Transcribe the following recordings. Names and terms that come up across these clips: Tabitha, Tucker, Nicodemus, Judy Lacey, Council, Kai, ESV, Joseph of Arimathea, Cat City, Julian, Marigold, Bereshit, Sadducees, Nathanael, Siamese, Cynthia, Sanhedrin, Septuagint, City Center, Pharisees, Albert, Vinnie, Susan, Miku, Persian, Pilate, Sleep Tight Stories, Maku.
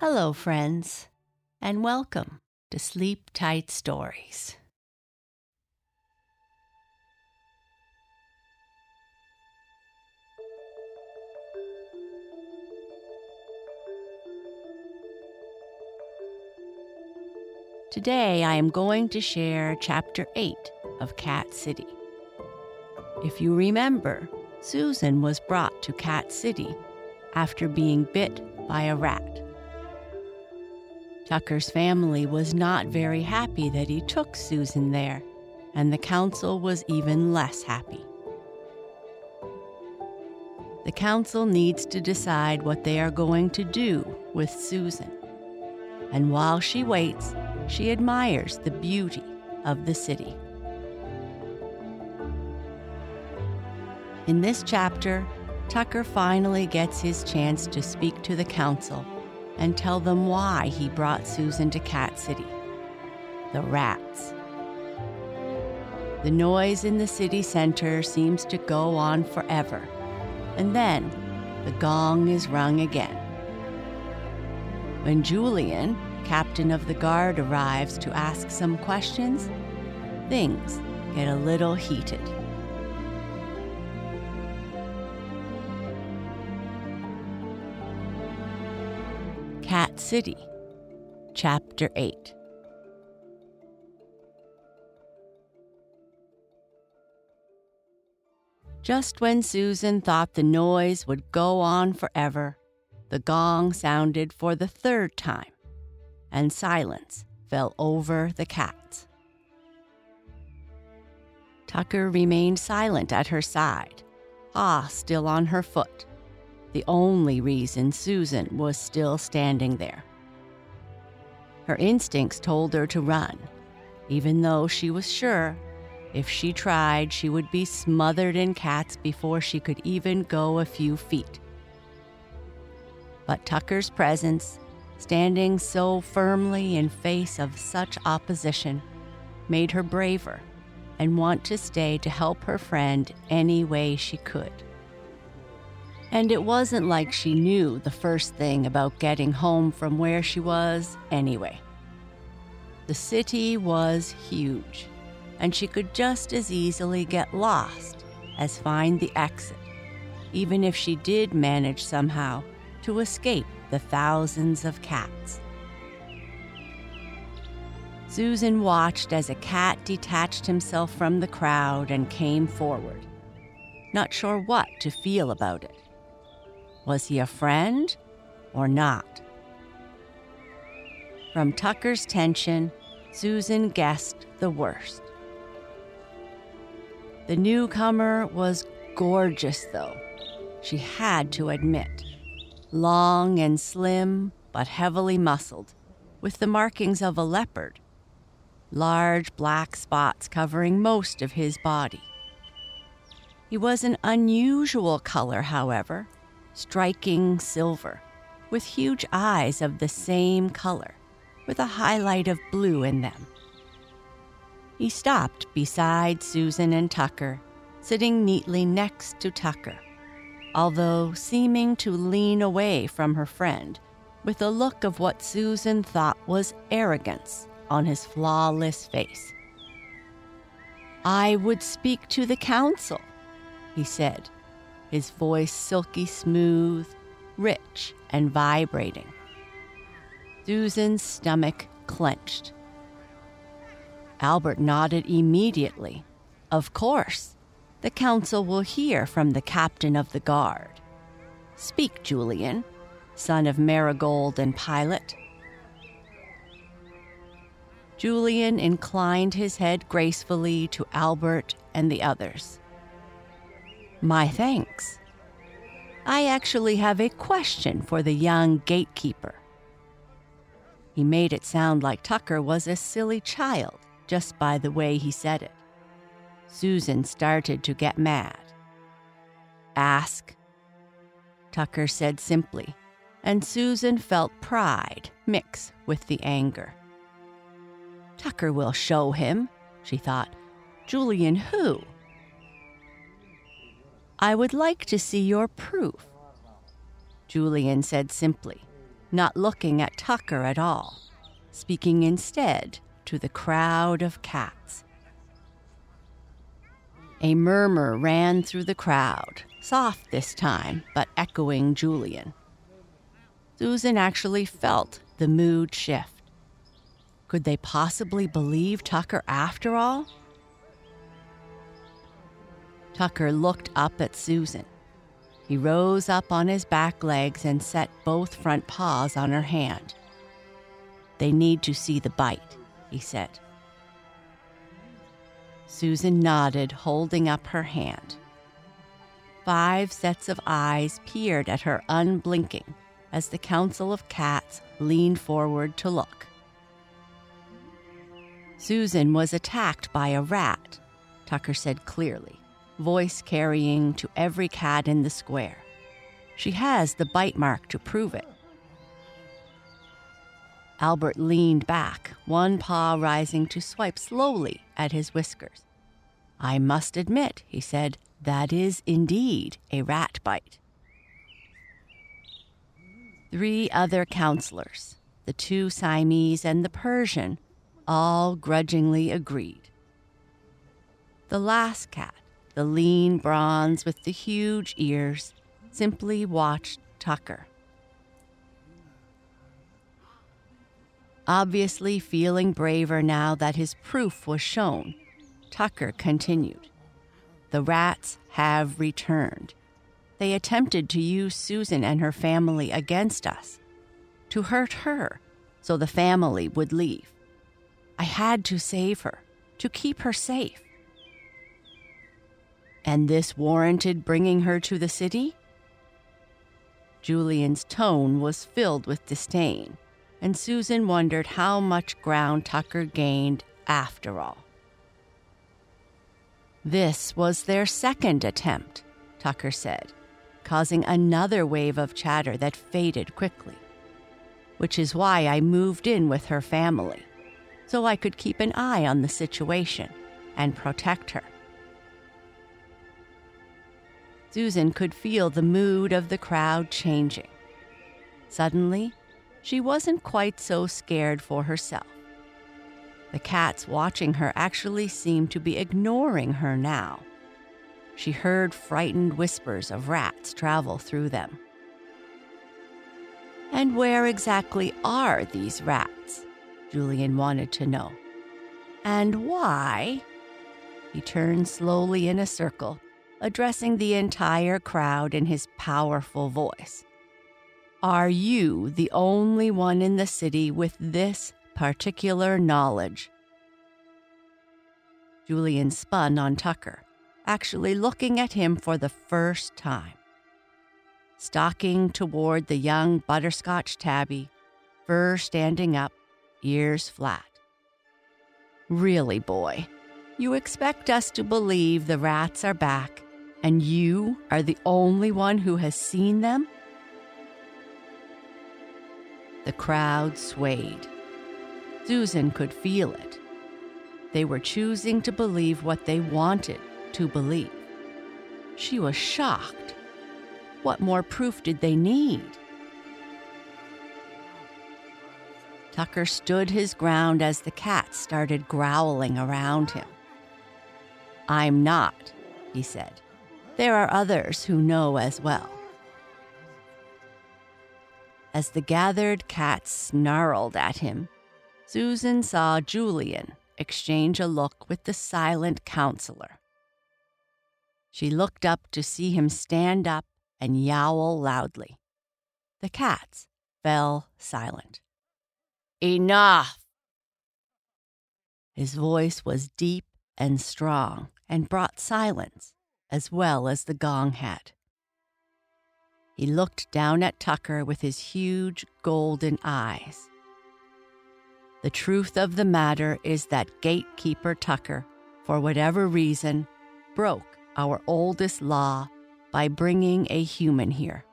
Hello, friends, and welcome to Sleep Tight Stories. Today, I am going to share Chapter 8 of Cat City. If you remember, Susan was brought to Cat City after being bit by a rat. Tucker's family was not very happy that he took Susan there, and the council was even less happy. The council needs to decide what they are going to do with Susan, and while she waits, she admires the beauty of the city. In this chapter, Tucker finally gets his chance to speak to the council and tell them why he brought Susan to Cat City. The rats. The noise in the city center seems to go on forever, and then the gong is rung again. When Julian, captain of the guard, arrives to ask some questions, things get a little heated. Cat City, Chapter 8. Just when Susan thought the noise would go on forever, the gong sounded for the third time, and silence fell over the cats. Tucker remained silent at her side, paw still on her foot, the only reason Susan was still standing there. Her instincts told her to run, even though she was sure if she tried, she would be smothered in cats before she could even go a few feet. But Tucker's presence, standing so firmly in face of such opposition, made her braver and want to stay to help her friend any way she could. And it wasn't like she knew the first thing about getting home from where she was anyway. The city was huge, and she could just as easily get lost as find the exit, even if she did manage somehow to escape the thousands of cats. Susan watched as a cat detached himself from the crowd and came forward, not sure what to feel about it. Was he a friend or not? From Tucker's tension, Susan guessed the worst. The newcomer was gorgeous, though, she had to admit. Long and slim, but heavily muscled, with the markings of a leopard, large black spots covering most of his body. He was an unusual color, however, striking silver, with huge eyes of the same color, with a highlight of blue in them. He stopped beside Susan and Tucker, sitting neatly next to Tucker, although seeming to lean away from her friend, with a look of what Susan thought was arrogance on his flawless face. "I would speak to the council," he said, his voice silky smooth, rich and vibrating. Susan's stomach clenched. Albert nodded immediately. Of course, the council will hear from the captain of the guard. Speak, Julian, son of Marigold and Pilate. Julian inclined his head gracefully to Albert and the others. "My thanks. I actually have a question for the young gatekeeper." He made it sound like Tucker was a silly child just by the way he said it. Susan started to get mad. "Ask," Tucker said simply, and Susan felt pride mix with the anger. "Tucker will show him," she thought. "Julian who?" "I would like to see your proof," Julian said simply, not looking at Tucker at all, speaking instead to the crowd of cats. A murmur ran through the crowd, soft this time, but echoing Julian. Susan actually felt the mood shift. Could they possibly believe Tucker after all? Tucker looked up at Susan. He rose up on his back legs and set both front paws on her hand. "They need to see the bite," he said. Susan nodded, holding up her hand. 5 sets of eyes peered at her unblinking as the council of cats leaned forward to look. "Susan was attacked by a rat," Tucker said clearly, voice carrying to every cat in the square. "She has the bite mark to prove it." Albert leaned back, one paw rising to swipe slowly at his whiskers. "I must admit," he said, "that is indeed a rat bite." 3 other counselors, the 2 Siamese and the Persian, all grudgingly agreed. The last cat, the lean bronze with the huge ears, simply watched Tucker. Obviously feeling braver now that his proof was shown, Tucker continued. "The rats have returned. They attempted to use Susan and her family against us, to hurt her so the family would leave. I had to save her, to keep her safe." "And this warranted bringing her to the city?" Julian's tone was filled with disdain, and Susan wondered how much ground Tucker gained after all. "This was their second attempt," Tucker said, causing another wave of chatter that faded quickly, "which is why I moved in with her family, so I could keep an eye on the situation and protect her." Susan could feel the mood of the crowd changing. Suddenly, she wasn't quite so scared for herself. The cats watching her actually seemed to be ignoring her now. She heard frightened whispers of rats travel through them. "And where exactly are these rats?" Julian wanted to know. "And why?" He turned slowly in a circle, addressing the entire crowd in his powerful voice. "Are you the only one in the city with this particular knowledge?" Julian spun on Tucker, actually looking at him for the first time. Stalking toward the young butterscotch tabby, fur standing up, ears flat. "Really, boy, you expect us to believe the rats are back, and you are the only one who has seen them?" The crowd swayed. Susan could feel it. They were choosing to believe what they wanted to believe. She was shocked. What more proof did they need? Tucker stood his ground as the cats started growling around him. "I'm not," he said. "There are others who know as well." As the gathered cats snarled at him, Susan saw Julian exchange a look with the silent counselor. She looked up to see him stand up and yowl loudly. The cats fell silent. "Enough!" His voice was deep and strong and brought silence as well as the gong had. He looked down at Tucker with his huge golden eyes. "The truth of the matter is that gatekeeper Tucker, for whatever reason, broke our oldest law by bringing a human here.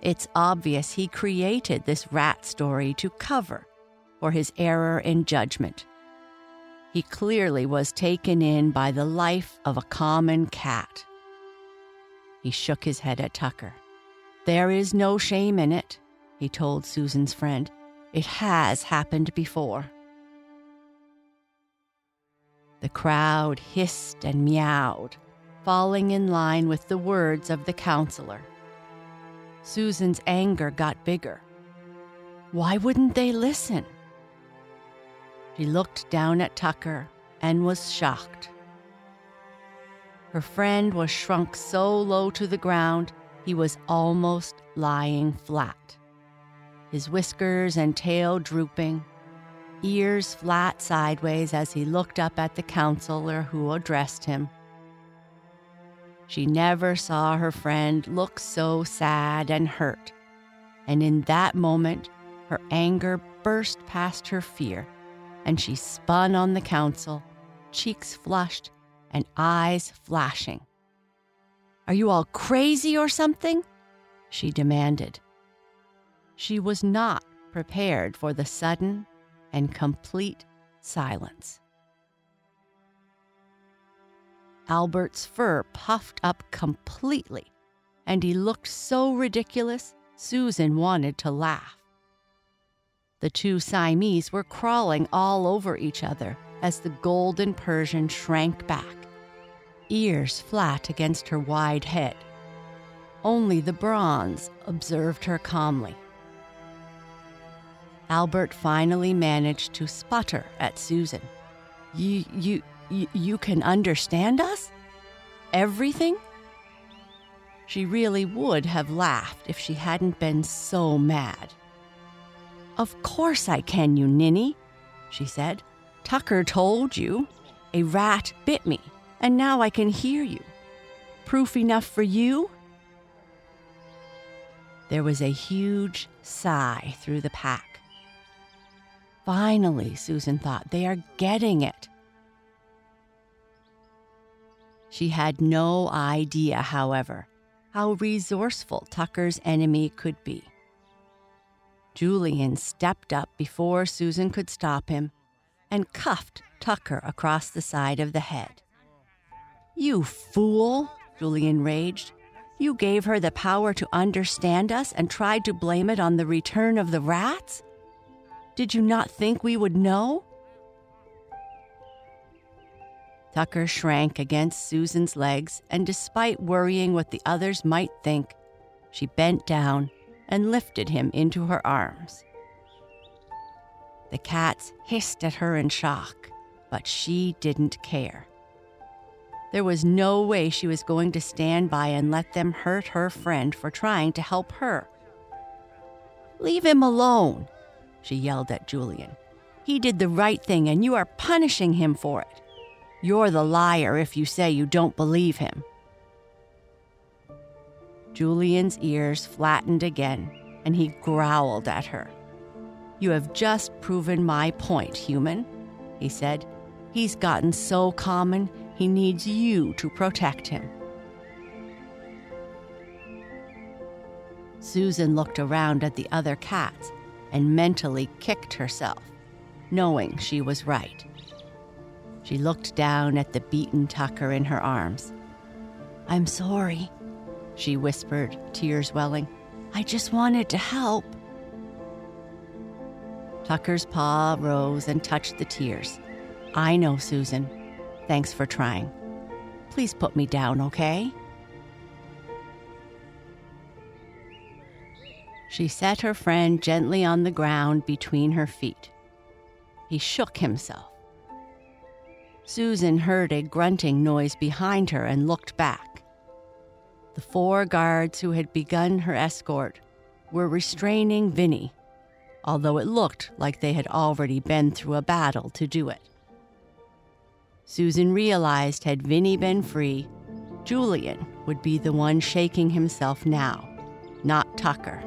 It's obvious he created this rat story to cover for his error in judgment. He clearly was taken in by the life of a common cat." He shook his head at Tucker. "There is no shame in it," he told Susan's friend. It has happened before. The crowd hissed and meowed, falling in line with the words of the counselor. Susan's anger got bigger. Why wouldn't they listen? She looked down at Tucker and was shocked. Her friend was shrunk so low to the ground, he was almost lying flat, his whiskers and tail drooping, ears flat sideways as he looked up at the counselor who addressed him. She never saw her friend look so sad and hurt, and in that moment, her anger burst past her fear, and she spun on the counsel, cheeks flushed and eyes flashing. "Are you all crazy or something?" she demanded. She was not prepared for the sudden and complete silence. Albert's fur puffed up completely, and he looked so ridiculous, Susan wanted to laugh. The two Siamese were crawling all over each other as the golden Persian shrank back, ears flat against her wide head. Only the bronze observed her calmly. Albert finally managed to sputter at Susan. You can understand us? Everything? She really would have laughed if she hadn't been so mad. "Of course I can, you ninny," she said. "Tucker told you. A rat bit me, and now I can hear you. Proof enough for you?" There was a huge sigh through the pack. Finally, Susan thought, they are getting it. She had no idea, however, how resourceful Tucker's enemy could be. Julian stepped up before Susan could stop him and cuffed Tucker across the side of the head. "You fool," Julian raged. "You gave her the power to understand us and tried to blame it on the return of the rats? Did you not think we would know?" Tucker shrank against Susan's legs, and despite worrying what the others might think, she bent down and lifted him into her arms. The cats hissed at her in shock, but she didn't care. There was no way she was going to stand by and let them hurt her friend for trying to help her. "Leave him alone," she yelled at Julian. "He did the right thing, and you are punishing him for it. You're the liar if you say you don't believe him." Julian's ears flattened again, and he growled at her. "You have just proven my point, human," he said. "He's gotten so common, he needs you to protect him." Susan looked around at the other cats and mentally kicked herself, knowing she was right. She looked down at the beaten Tucker in her arms. "I'm sorry," she whispered, tears welling. "I just wanted to help." Tucker's paw rose and touched the tears. "I know, Susan. Thanks for trying. Please put me down, okay?" She set her friend gently on the ground between her feet. He shook himself. Susan heard a grunting noise behind her and looked back. The four guards who had begun her escort were restraining Vinnie, although it looked like they had already been through a battle to do it. Susan realized had Vinnie been free, Julian would be the one shaking himself now, not Tucker.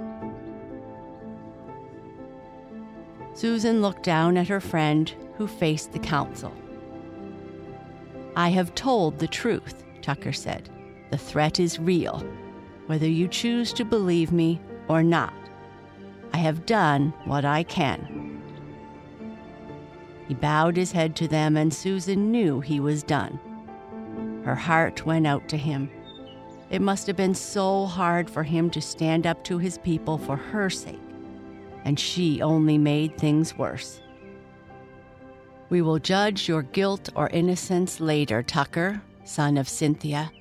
Susan looked down at her friend who faced the council. "I have told the truth," Tucker said. "The threat is real, whether you choose to believe me or not. I have done what I can." He bowed his head to them, and Susan knew he was done. Her heart went out to him. It must have been so hard for him to stand up to his people for her sake, and she only made things worse. We will judge your guilt or innocence later, Tucker, son of Cynthia,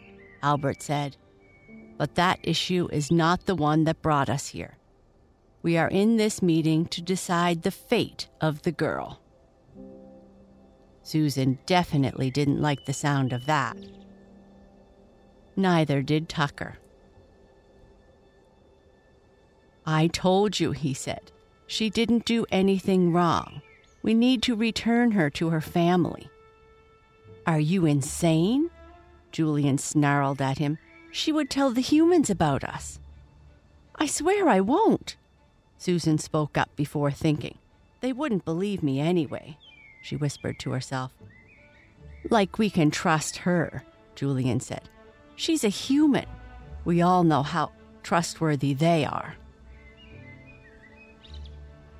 Albert said. But that issue is not the one that brought us here. We are in this meeting to decide the fate of the girl. Susan definitely didn't like the sound of that. Neither did Tucker. I told you, he said. She didn't do anything wrong. We need to return her to her family. Are you insane? Julian snarled at him. She would tell the humans about us. I swear I won't. Susan spoke up before thinking. They wouldn't believe me anyway, she whispered to herself. Like we can trust her, Julian said. She's a human. We all know how trustworthy they are.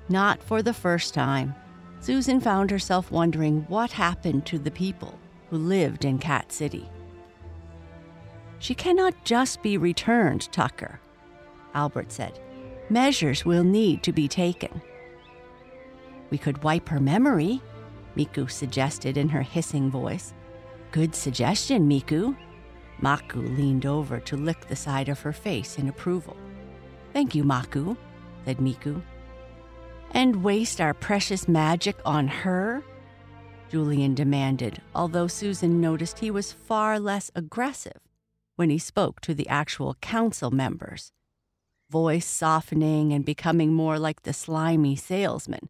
Not for the first time, Susan found herself wondering what happened to the people who lived in Cat City. She cannot just be returned, Tucker, Albert said. Measures will need to be taken. We could wipe her memory, Miku suggested in her hissing voice. Good suggestion, Miku. Maku leaned over to lick the side of her face in approval. Thank you, Maku, said Miku. And waste our precious magic on her? Julian demanded, although Susan noticed he was far less aggressive when he spoke to the actual council members, voice softening and becoming more like the slimy salesman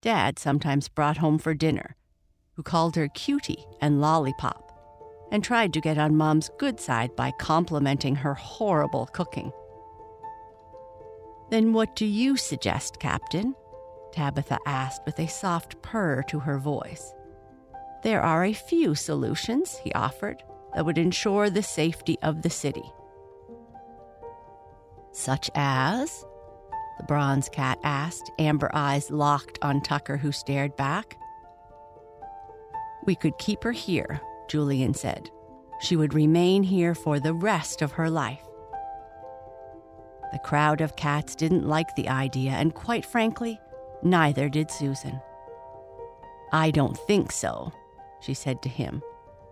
Dad sometimes brought home for dinner, who called her cutie and lollipop, and tried to get on Mom's good side by complimenting her horrible cooking. Then what do you suggest, Captain? Tabitha asked with a soft purr to her voice. There are a few solutions, he offered, that would ensure the safety of the city. Such as? The bronze cat asked, amber eyes locked on Tucker, who stared back. We could keep her here, Julian said. She would remain here for the rest of her life. The crowd of cats didn't like the idea, and quite frankly, neither did Susan. I don't think so, she said to him.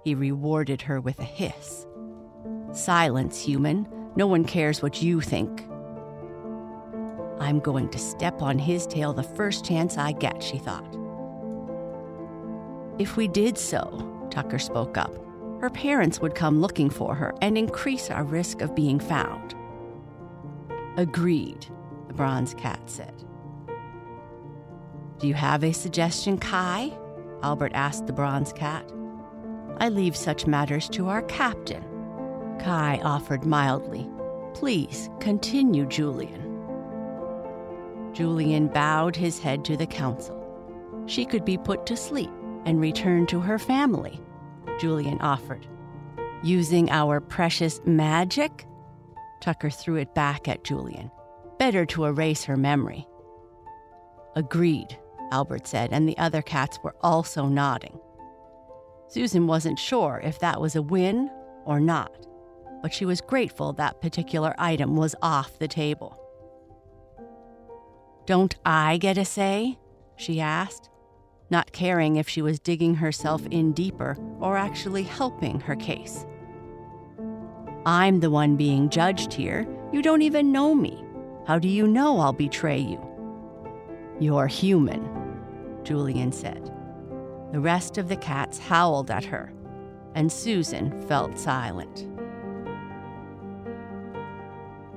He rewarded her with a hiss. Silence, human. No one cares what you think. I'm going to step on his tail the first chance I get, she thought. If we did so, Tucker spoke up. Her parents would come looking for her and increase our risk of being found. Agreed, the bronze cat said. Do you have a suggestion, Kai? Albert asked the bronze cat. I leave such matters to our captain, Kai offered mildly. Please continue, Julian. Julian bowed his head to the council. She could be put to sleep and return to her family, Julian offered. Using our precious magic? Tucker threw it back at Julian. Better to erase her memory. Agreed, Albert said, and the other cats were also nodding. Susan wasn't sure if that was a win or not, but she was grateful that particular item was off the table. Don't I get a say? She asked, not caring if she was digging herself in deeper or actually helping her case. I'm the one being judged here. You don't even know me. How do you know I'll betray you? You're human, Julian said. The rest of the cats howled at her, and Susan felt silent.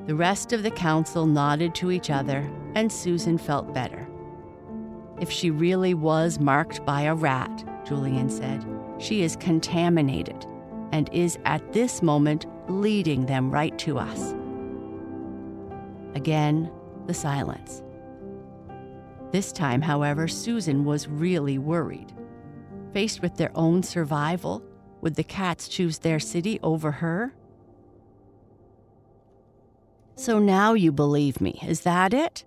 The rest of the council nodded to each other, and Susan felt better. If she really was marked by a rat, Julian said, she is contaminated and is at this moment leading them right to us. Again, the silence. This time, however, Susan was really worried. Faced with their own survival, would the cats choose their city over her? So now you believe me, is that it?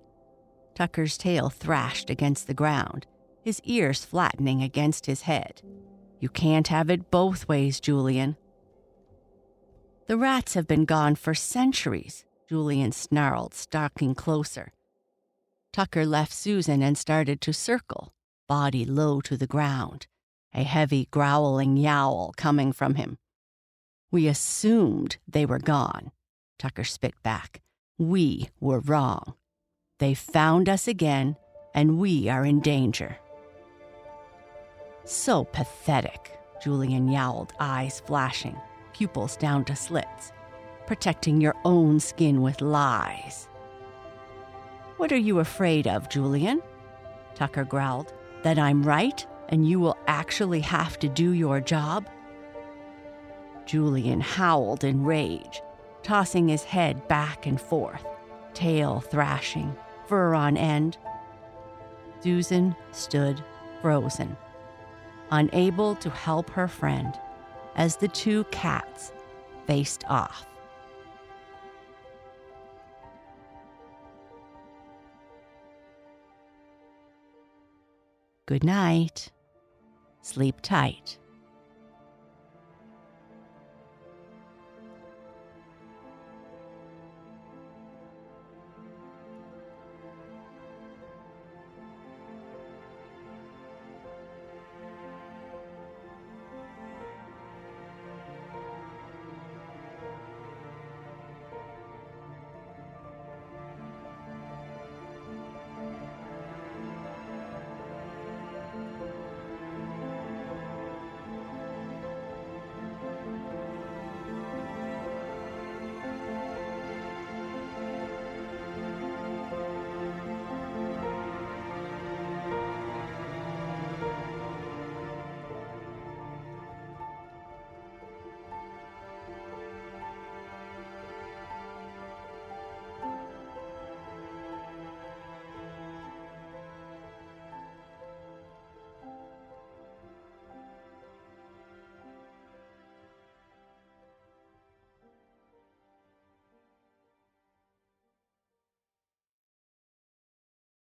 Tucker's tail thrashed against the ground, his ears flattening against his head. You can't have it both ways, Julian. The rats have been gone for centuries, Julian snarled, stalking closer. Tucker left Susan and started to circle, body low to the ground, a heavy growling yowl coming from him. We assumed they were gone. Tucker spit back. We were wrong. They found us again, and we are in danger. So pathetic, Julian yowled, eyes flashing, pupils down to slits, protecting your own skin with lies. What are you afraid of, Julian? Tucker growled. That I'm right, and you will actually have to do your job? Julian howled in rage, tossing his head back and forth, tail thrashing, fur on end. Susan stood frozen, unable to help her friend as the two cats faced off. Good night. Sleep tight.